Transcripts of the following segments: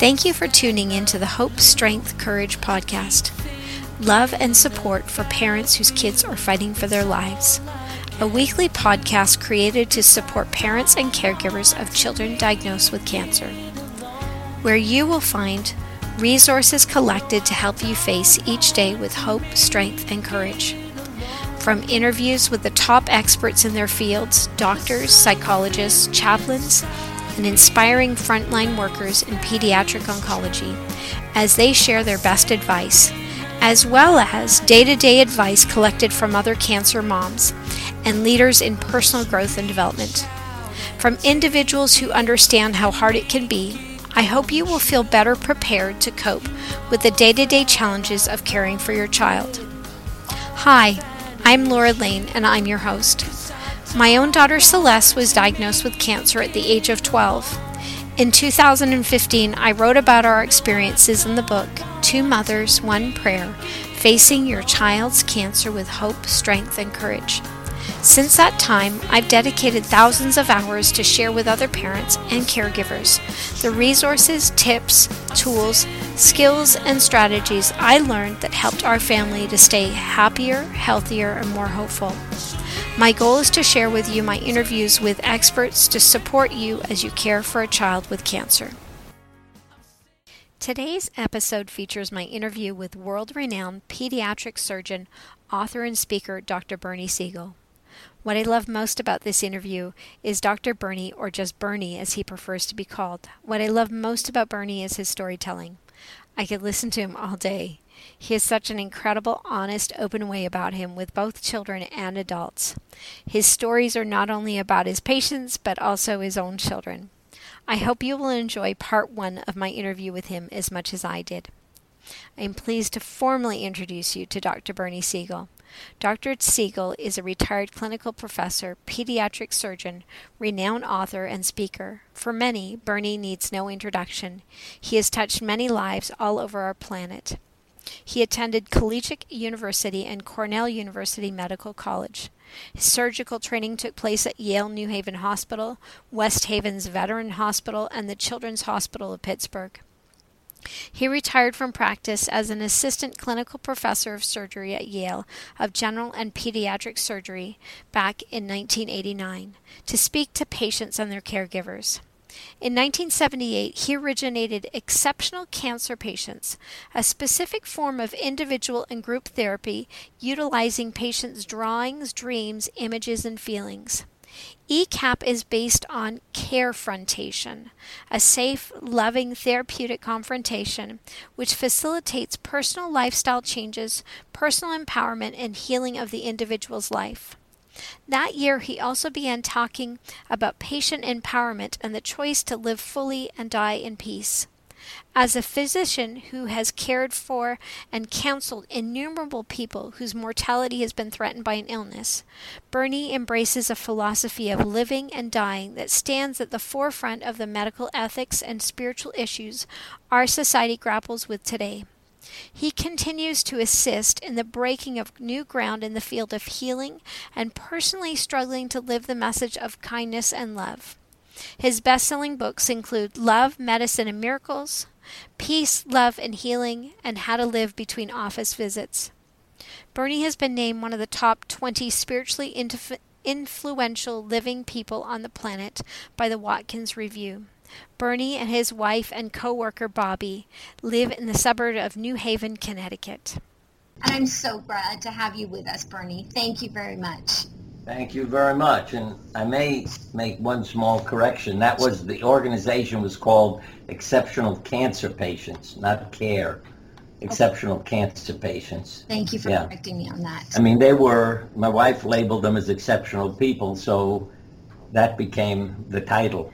Thank you for tuning in to the Hope, Strength, Courage podcast. Love and support for parents whose kids are fighting for their lives. A weekly podcast created to support parents and caregivers of children diagnosed with cancer, where you will find resources collected to help you face each day with hope, strength, and courage. From interviews with the top experts in their fields, doctors, psychologists, chaplains, and inspiring frontline workers in pediatric oncology as they share their best advice, as well as day-to-day advice collected from other cancer moms and leaders in personal growth and development. From individuals who understand how hard it can be, I hope you will feel better prepared to cope with the day-to-day challenges of caring for your child. Hi, I'm Laura Lane, and I'm your host. My own daughter Celeste was diagnosed with cancer at the age of 12. In 2015, I wrote about our experiences in the book, Two Mothers, One Prayer, Facing Your Child's Cancer with Hope, Strength, and Courage. Since that time, I've dedicated thousands of hours to share with other parents and caregivers the resources, tips, tools, skills, and strategies I learned that helped our family to stay happier, healthier, and more hopeful. My goal is to share with you my interviews with experts to support you as you care for a child with cancer. Today's episode features my interview with world-renowned pediatric surgeon, author, and speaker Dr. Bernie Siegel. What I love most about this interview is Dr. Bernie, or just Bernie as he prefers to be called. What I love most about Bernie is his storytelling. I could listen to him all day. He has such an incredible, honest, open way about him with both children and adults. His stories are not only about his patients, but also his own children. I hope you will enjoy part one of my interview with him as much as I did. I am pleased to formally introduce you to Dr. Bernie Siegel. Dr. Siegel is a retired clinical professor, pediatric surgeon, renowned author, and speaker. For many, Bernie needs no introduction. He has touched many lives all over our planet. He attended Collegiate University and Cornell University Medical College. His surgical training took place at Yale New Haven Hospital, West Haven's Veteran Hospital, and the Children's Hospital of Pittsburgh. He retired from practice as an assistant clinical professor of surgery at Yale of general and pediatric surgery back in 1989 to speak to patients and their caregivers. In 1978, he originated Exceptional Cancer Patients, a specific form of individual and group therapy utilizing patients' drawings, dreams, images, and feelings. ECAP is based on Carefrontation, a safe, loving, therapeutic confrontation which facilitates personal lifestyle changes, personal empowerment, and healing of the individual's life. That year, he also began talking about patient empowerment and the choice to live fully and die in peace. As a physician who has cared for and counseled innumerable people whose mortality has been threatened by an illness, Bernie embraces a philosophy of living and dying that stands at the forefront of the medical ethics and spiritual issues our society grapples with today. He continues to assist in the breaking of new ground in the field of healing and personally struggling to live the message of kindness and love. His best-selling books include Love, Medicine, and Miracles, Peace, Love, and Healing, and How to Live Between Office Visits. Bernie has been named one of the top 20 spiritually influential living people on the planet by the Watkins Review. Bernie and his wife and co-worker Bobby live in the suburb of New Haven, Connecticut. I'm so glad to have you with us, Bernie. Thank you very much. Thank you very much. And I may make one small correction. That was, the organization was called Exceptional Cancer Patients, not CARE. Exceptional Cancer Patients. Thank you for correcting me on that. I mean, they were, my wife labeled them as exceptional people, so that became the title.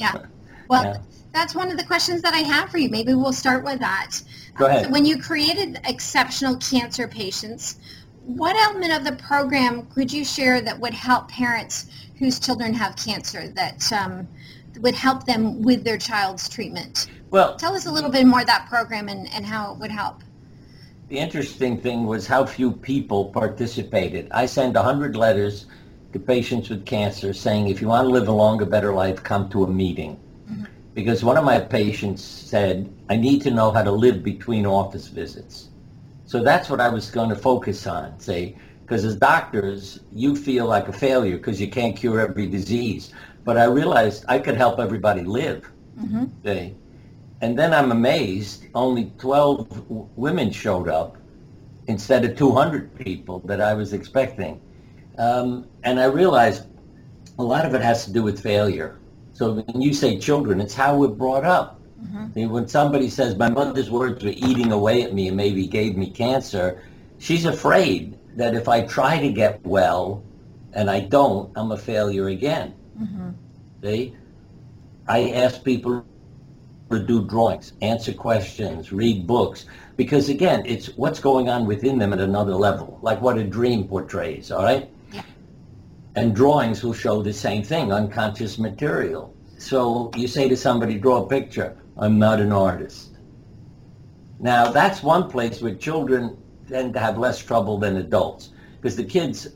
Yeah. Well, that's one of the questions that I have for you. Maybe we'll start with that. Go ahead. So when you created Exceptional Cancer Patients, what element of the program could you share that would help parents whose children have cancer, that would help them with their child's treatment? Well, tell us a little bit more of that program and how it would help. The interesting thing was how few people participated. I send 100 letters to patients with cancer saying, if you want to live a longer, better life, come to a meeting. Mm-hmm. Because one of my patients said, I need to know how to live between office visits. So that's what I was going to focus on, say, because as doctors, you feel like a failure because you can't cure every disease. But I realized I could help everybody live. Mm-hmm. Say. And then I'm amazed, only 12 women showed up instead of 200 people that I was expecting. And I realized a lot of it has to do with failure. So when you say children, it's how we're brought up. Mm-hmm. I mean, when somebody says, my mother's words were eating away at me and maybe gave me cancer, she's afraid that if I try to get well and I don't, I'm a failure again. Mm-hmm. See? I ask people to do drawings, answer questions, read books, because again, it's what's going on within them at another level, like what a dream portrays, all right? Yeah. And drawings will show the same thing, unconscious material. So you say to somebody, draw a picture, I'm not an artist. Now, that's one place where children tend to have less trouble than adults, because the kids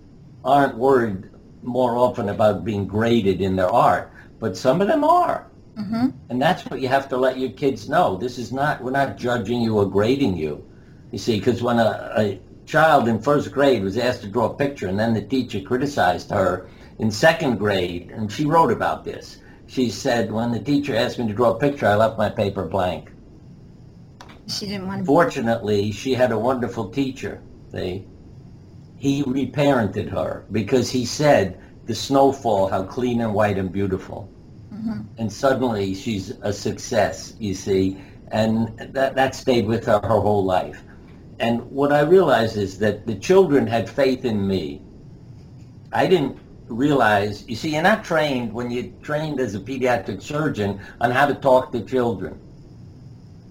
aren't worried more often about being graded in their art, but some of them are. Mm-hmm. And that's what you have to let your kids know. This is not, we're not judging you or grading you. You see, because when a child in first grade was asked to draw a picture and then the teacher criticized her in second grade, and she wrote about this. She said, when the teacher asked me to draw a picture, I left my paper blank. She didn't want to. Fortunately, she had a wonderful teacher. He reparented her because he said, the snowfall, how clean and white and beautiful. Mm-hmm. And suddenly she's a success, you see, and that stayed with her whole life. And what I realized is that the children had faith in me. I didn't realize, you see, you're not trained when you're trained as a pediatric surgeon on how to talk to children.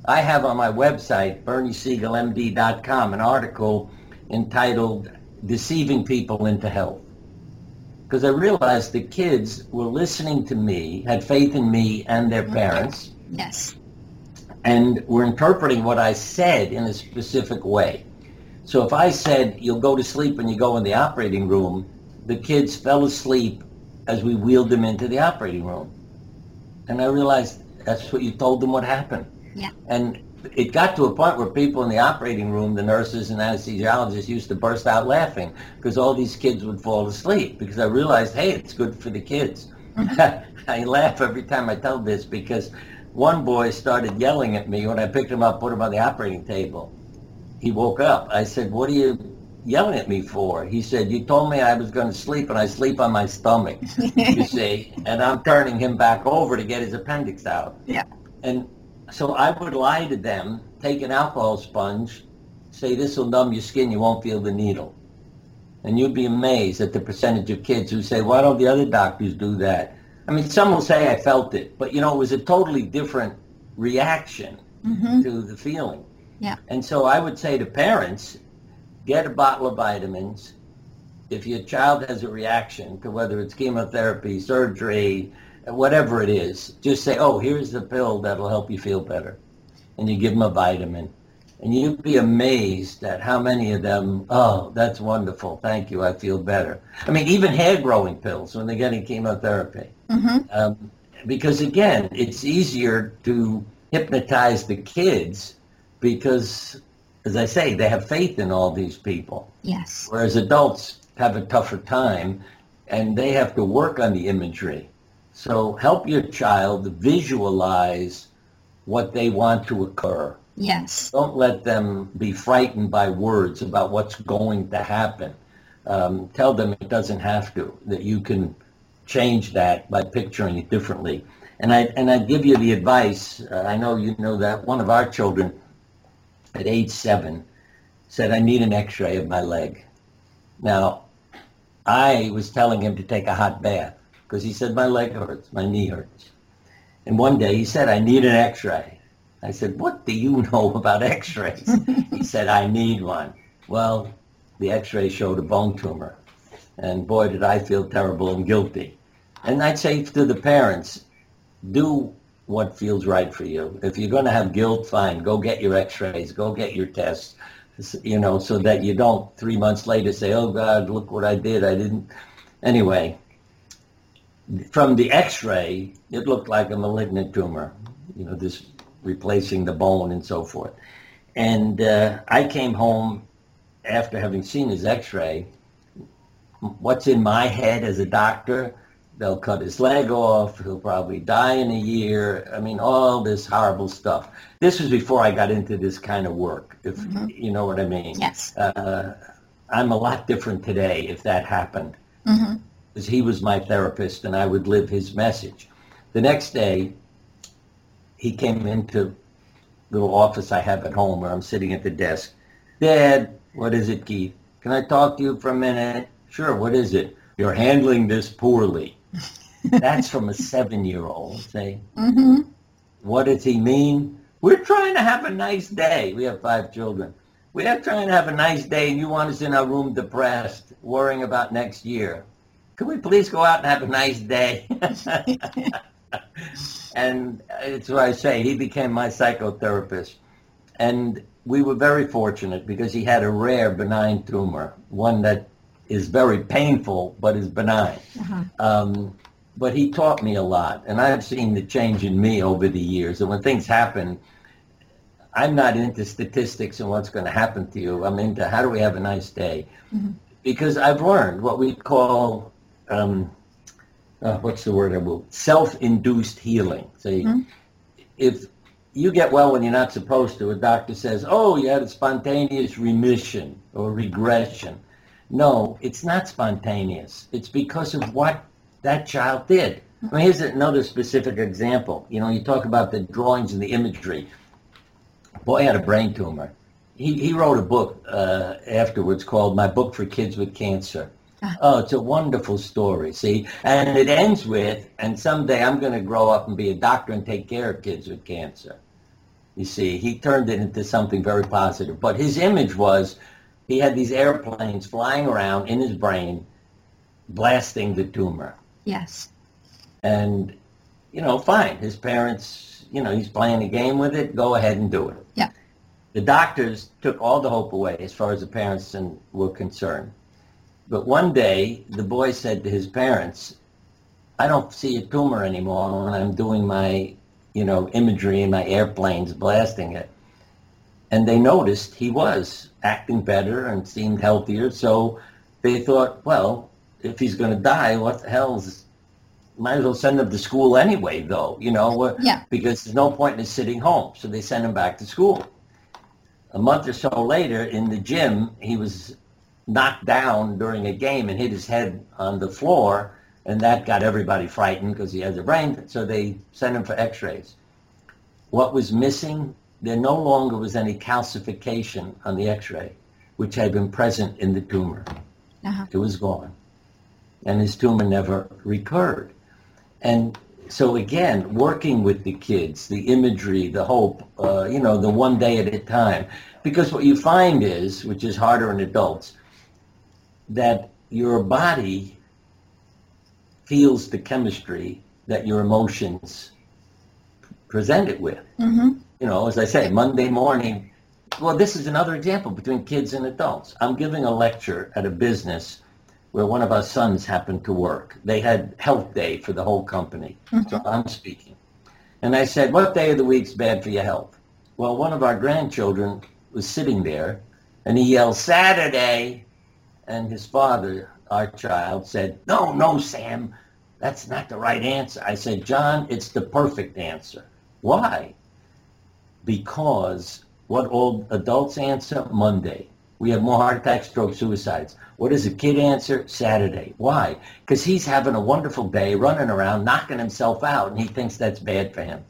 I have on my website, BernieSiegelMD.com, an article entitled Deceiving People into Health. Because I realized the kids were listening to me, had faith in me and their parents. Yes. And were interpreting what I said in a specific way. So if I said, you'll go to sleep when you go in the operating room, the kids fell asleep as we wheeled them into the operating room. And I realized that's what you told them what happened. Yeah. And it got to a point where people in the operating room, the nurses and anesthesiologists, used to burst out laughing because all these kids would fall asleep because I realized, hey, it's good for the kids. I laugh every time I tell this because one boy started yelling at me when I picked him up, put him on the operating table. He woke up. I said, what are you yelling at me for? He said, you told me I was going to sleep and I sleep on my stomach, you see, and I'm turning him back over to get his appendix out. Yeah. And so I would lie to them, take an alcohol sponge, say this will numb your skin, you won't feel the needle. And you'd be amazed at the percentage of kids who say, why don't the other doctors do that? I mean, some will say I felt it, but you know, it was a totally different reaction mm-hmm. to the feeling. Yeah. And so I would say to parents, get a bottle of vitamins. If your child has a reaction to whether it's chemotherapy, surgery, whatever it is, just say, oh, here's the pill that'll help you feel better. And you give them a vitamin. And you'd be amazed at how many of them, oh, that's wonderful. Thank you. I feel better. I mean, even hair-growing pills when they're getting chemotherapy. Mm-hmm. Because, again, it's easier to hypnotize the kids because, as I say, they have faith in all these people. Yes. Whereas adults have a tougher time, and they have to work on the imagery. So help your child visualize what they want to occur. Yes. Don't let them be frightened by words about what's going to happen. Tell them it doesn't have to, that you can change that by picturing it differently. And I give you the advice. I know you know that one of our children at age 7 said, I need an x-ray of my leg. Now, I was telling him to take a hot bath. Because he said, my leg hurts, my knee hurts. And one day he said, I need an x-ray. I said, what do you know about x-rays? He said, I need one. Well, the x-ray showed a bone tumor. And boy, did I feel terrible and guilty. And I'd say to the parents, do what feels right for you. If you're going to have guilt, fine. Go get your x-rays. Go get your tests, you know, so that you don't 3 months later say, oh, God, look what I did. I didn't. Anyway, from the x-ray, it looked like a malignant tumor, you know, this replacing the bone and so forth. And I came home after having seen his x-ray. What's in my head as a doctor? They'll cut his leg off. He'll probably die in a year. I mean, all this horrible stuff. This was before I got into this kind of work, if you know what I mean. Yes. I'm a lot different today if that happened. Because he was my therapist and I would live his message. The next day, he came into the little office I have at home where I'm sitting at the desk. Dad, what is it, Keith? Can I talk to you for a minute? Sure, what is it? You're handling this poorly. That's from a 7-year-old, say. What does he mean? We're trying to have a nice day. We have 5 children. We are trying to have a nice day, and you want us in our room depressed, worrying about next year. Can we please go out and have a nice day? And it's what I say. He became my psychotherapist. And we were very fortunate because he had a rare benign tumor, one that is very painful, but is benign. But he taught me a lot, and I've seen the change in me over the years. And when things happen, I'm not into statistics and what's going to happen to you. I'm into how do we have a nice day? Because I've learned what we call, self-induced healing. See, if you get well when you're not supposed to, a doctor says, oh, you had a spontaneous remission or regression. No, it's not spontaneous. It's because of what that child did. I mean, here's another specific example. You know, you talk about the drawings and the imagery. Boy had a brain tumor. He wrote a book afterwards called My Book for Kids with Cancer. Oh, it's a wonderful story, see? And it ends with, and someday I'm going to grow up and be a doctor and take care of kids with cancer. You see, he turned it into something very positive. But his image was, he had these airplanes flying around in his brain, blasting the tumor. Yes. And, you know, fine. His parents, you know, he's playing a game with it. Go ahead and do it. Yeah. The doctors took all the hope away as far as the parents were concerned. But one day, the boy said to his parents, I don't see a tumor anymore when I'm doing my, you know, imagery in my airplanes, blasting it. And they noticed he was acting better and seemed healthier. So they thought, well, if he's going to die, what the hell's, might as well send him to school anyway, though, you know, because there's no point in sitting home. So they sent him back to school. A month or so later in the gym, he was knocked down during a game and hit his head on the floor. And that got everybody frightened because he has a brain. So they sent him for x-rays. What was missing? There no longer was any calcification on the x-ray, which had been present in the tumor. It was gone. And his tumor never recurred. And so again, working with the kids, the imagery, the hope, you know, the one day at a time. Because what you find is, which is harder in adults, that your body feels the chemistry that your emotions present it with. You know, as I say, Monday morning, well, this is another example between kids and adults. I'm giving a lecture at a business where one of our sons happened to work. They had health day for the whole company. So I'm speaking. And I said, what day of the week's bad for your health? Well, one of our grandchildren was sitting there, and he yelled, Saturday. And his father, our child, said, no, Sam, that's not the right answer. I said, John, it's the perfect answer. Why? Because what old adults answer? Monday. We have more heart attacks, strokes, suicides. What does a kid answer? Saturday. Why? Because he's having a wonderful day, running around, knocking himself out, and he thinks that's bad for him,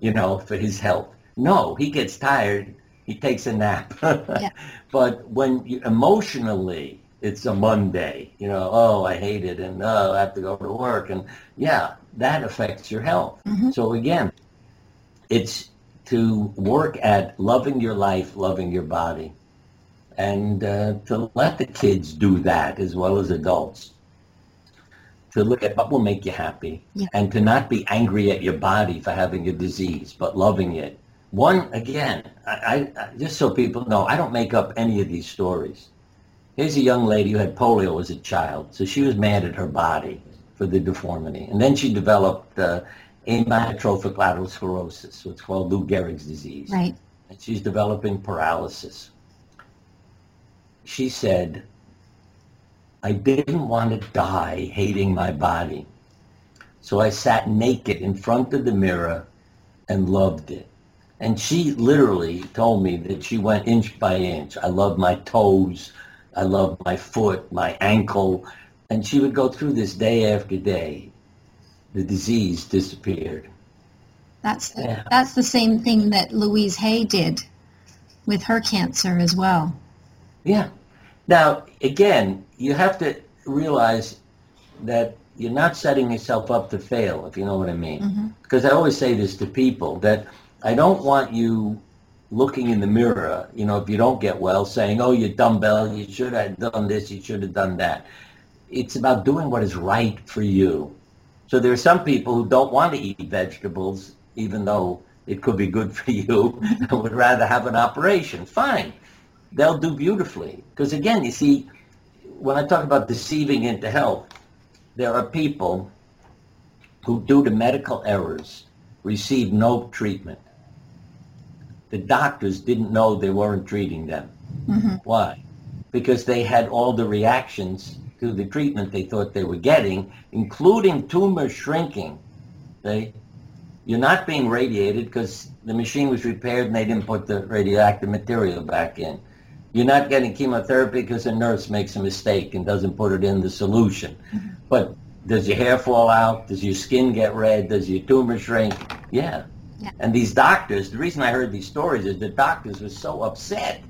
you know, for his health. No, he gets tired. He takes a nap. But when you, emotionally, it's a Monday, you know, oh, I hate it, and oh, I have to go to work, and yeah, that affects your health. Mm-hmm. So again, it's to work at loving your life, loving your body, and to let the kids do that as well as adults, to look at what will make you happy, and to not be angry at your body for having a disease, but loving it. One, again, I just so people know, I don't make up any of these stories. Here's a young lady who had polio as a child, so she was mad at her body for the deformity. And then she developed amyotrophic lateral sclerosis, what's called Lou Gehrig's disease. Right. And she's developing paralysis. She said, I didn't want to die hating my body. So I sat naked in front of the mirror and loved it. And she literally told me that she went inch by inch. I love my toes. I love my foot, my ankle. And she would go through this day after day. The disease disappeared. That's the same thing that Louise Hay did with her cancer as well. Yeah. Now, again, you have to realize that you're not setting yourself up to fail, if you know what I mean. Mm-hmm. Because I always say this to people, that I don't want you looking in the mirror, you know, if you don't get well, saying, oh, you dumbbell, you should have done this, you should have done that. It's about doing what is right for you. So there are some people who don't want to eat vegetables, even though it could be good for you, and would rather have an operation. Fine. They'll do beautifully. Because, again, you see, when I talk about deceiving into health, there are people who, due to medical errors, receive no treatment. The doctors didn't know they weren't treating them. Mm-hmm. Why? Because they had all the reactions to the treatment they thought they were getting, including tumor shrinking. You're not being radiated because the machine was repaired and they didn't put the radioactive material back in. You're not getting chemotherapy because a nurse makes a mistake and doesn't put it in the solution. Mm-hmm. But does your hair fall out? Does your skin get red? Does your tumor shrink? Yeah. And these doctors, the reason I heard these stories is the doctors were so upset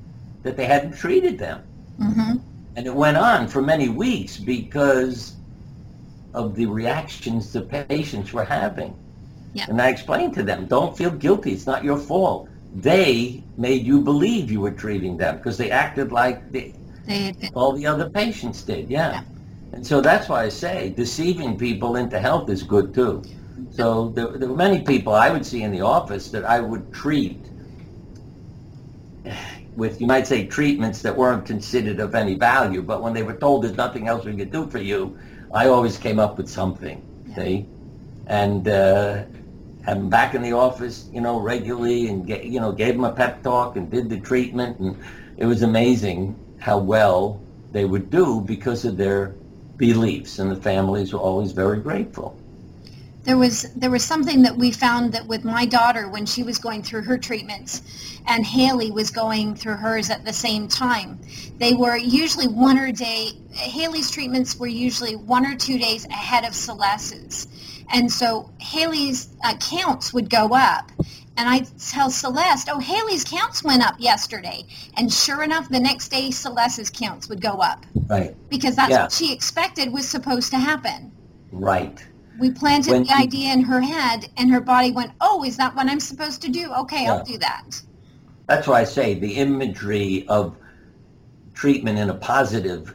that they hadn't treated them. Mm-hmm. And it went on for many weeks because of the reactions the patients were having. Yeah. And I explained to them, don't feel guilty. It's not your fault. They made you believe you were treating them because they acted like all the other patients did. Yeah. And so that's why I say deceiving people into health is good, too. So there were many people I would see in the office that I would treat with, you might say, treatments that weren't considered of any value. But when they were told there's nothing else we could do for you, I always came up with something. Yeah. See? And I'm back in the office, you know, regularly, and gave them a pep talk and did the treatment. And it was amazing how well they would do because of their beliefs, and the families were always very grateful. There was something that we found that with my daughter when she was going through her treatments and Haley was going through hers at the same time. They were usually Haley's treatments were usually 1 or 2 days ahead of Celeste's. And so Haley's counts would go up. And I tell Celeste, oh, Haley's counts went up yesterday. And sure enough, the next day Celeste's counts would go up. Right. Because that's what she expected was supposed to happen. Right. We planted the idea in her head, and her body went, oh, is that what I'm supposed to do? Okay, I'll do that. That's why I say the imagery of treatment in a positive,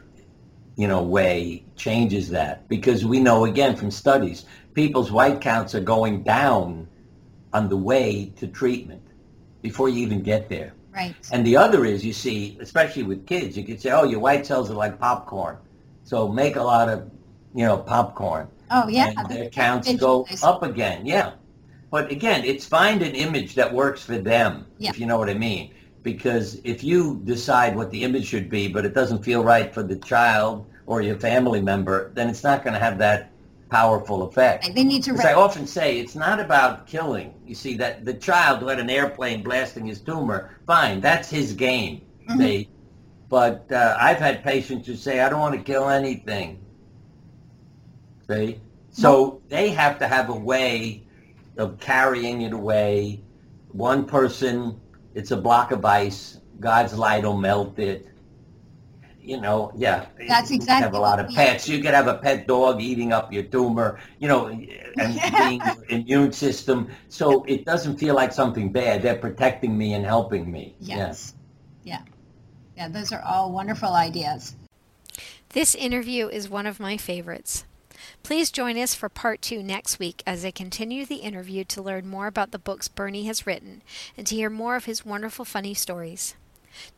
way changes that. Because we know, again, from studies, people's white counts are going down on the way to treatment before you even get there. Right. And the other is, you see, especially with kids, you could say, oh, your white cells are like popcorn. So make a lot of, popcorn. Oh, yeah. And their counts go up again, But again, it's find an image that works for them, if you know what I mean. Because if you decide what the image should be, but it doesn't feel right for the child or your family member, then it's not going to have that powerful effect. They need to. Because I often say, it's not about killing. You see, that the child who had an airplane blasting his tumor, fine, that's his game. Mm-hmm. But I've had patients who say, I don't want to kill anything. See? So they have to have a way of carrying it away. One person, it's a block of ice. God's light will melt it. you know, yeah. That's exactly. You could have a lot of pets. You could have a pet dog eating up your tumor, you know, and being your immune system. So it doesn't feel like something bad. They're protecting me and helping me. Yes. Yeah. Yeah, those are all wonderful ideas. This interview is one of my favorites. Please join us for part 2 next week as I continue the interview to learn more about the books Bernie has written and to hear more of his wonderful funny stories.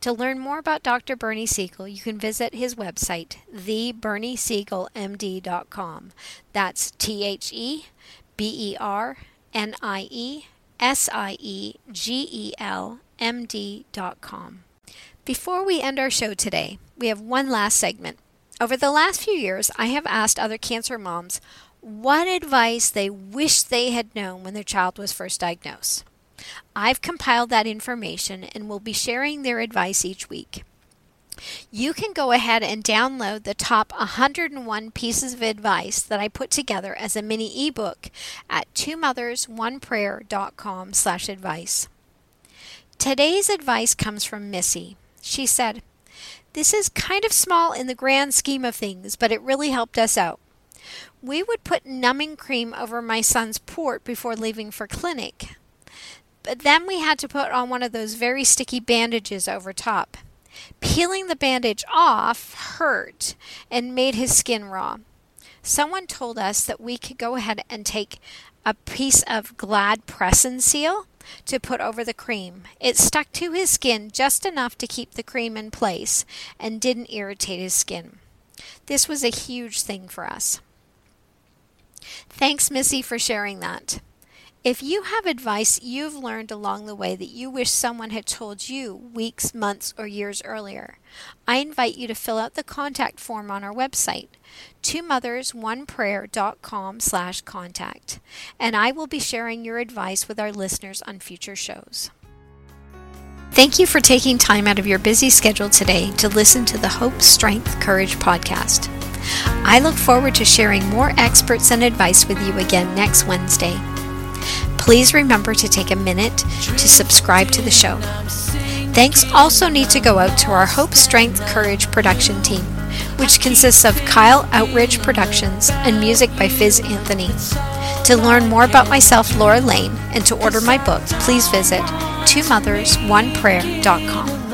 To learn more about Dr. Bernie Siegel, you can visit his website, theberniesiegelmd.com. That's THEBERNIESIEGELMD.com. Before we end our show today, we have one last segment. Over the last few years, I have asked other cancer moms what advice they wish they had known when their child was first diagnosed. I've compiled that information and will be sharing their advice each week. You can go ahead and download the top 101 pieces of advice that I put together as a mini ebook at twomothersoneprayer.com/advice. Today's advice comes from Missy. She said, "This is kind of small in the grand scheme of things, but it really helped us out. We would put numbing cream over my son's port before leaving for clinic. But then we had to put on one of those very sticky bandages over top. Peeling the bandage off hurt and made his skin raw. Someone told us that we could go ahead and take a piece of Glad Press and Seal to put over the cream. It stuck to his skin just enough to keep the cream in place and didn't irritate his skin. This was a huge thing for us." Thanks, Missy, for sharing that. If you have advice you've learned along the way that you wish someone had told you weeks, months, or years earlier, I invite you to fill out the contact form on our website, twomothersoneprayer.com/contact, and I will be sharing your advice with our listeners on future shows. Thank you for taking time out of your busy schedule today to listen to the Hope, Strength, Courage podcast. I look forward to sharing more experts and advice with you again next Wednesday. Please remember to take a minute to subscribe to the show. Thanks also need to go out to our Hope, Strength, Courage production team, which consists of Kyle Outridge Productions and music by Fizz Anthony. To learn more about myself, Laura Lane, and to order my book, please visit twomothersoneprayer.com.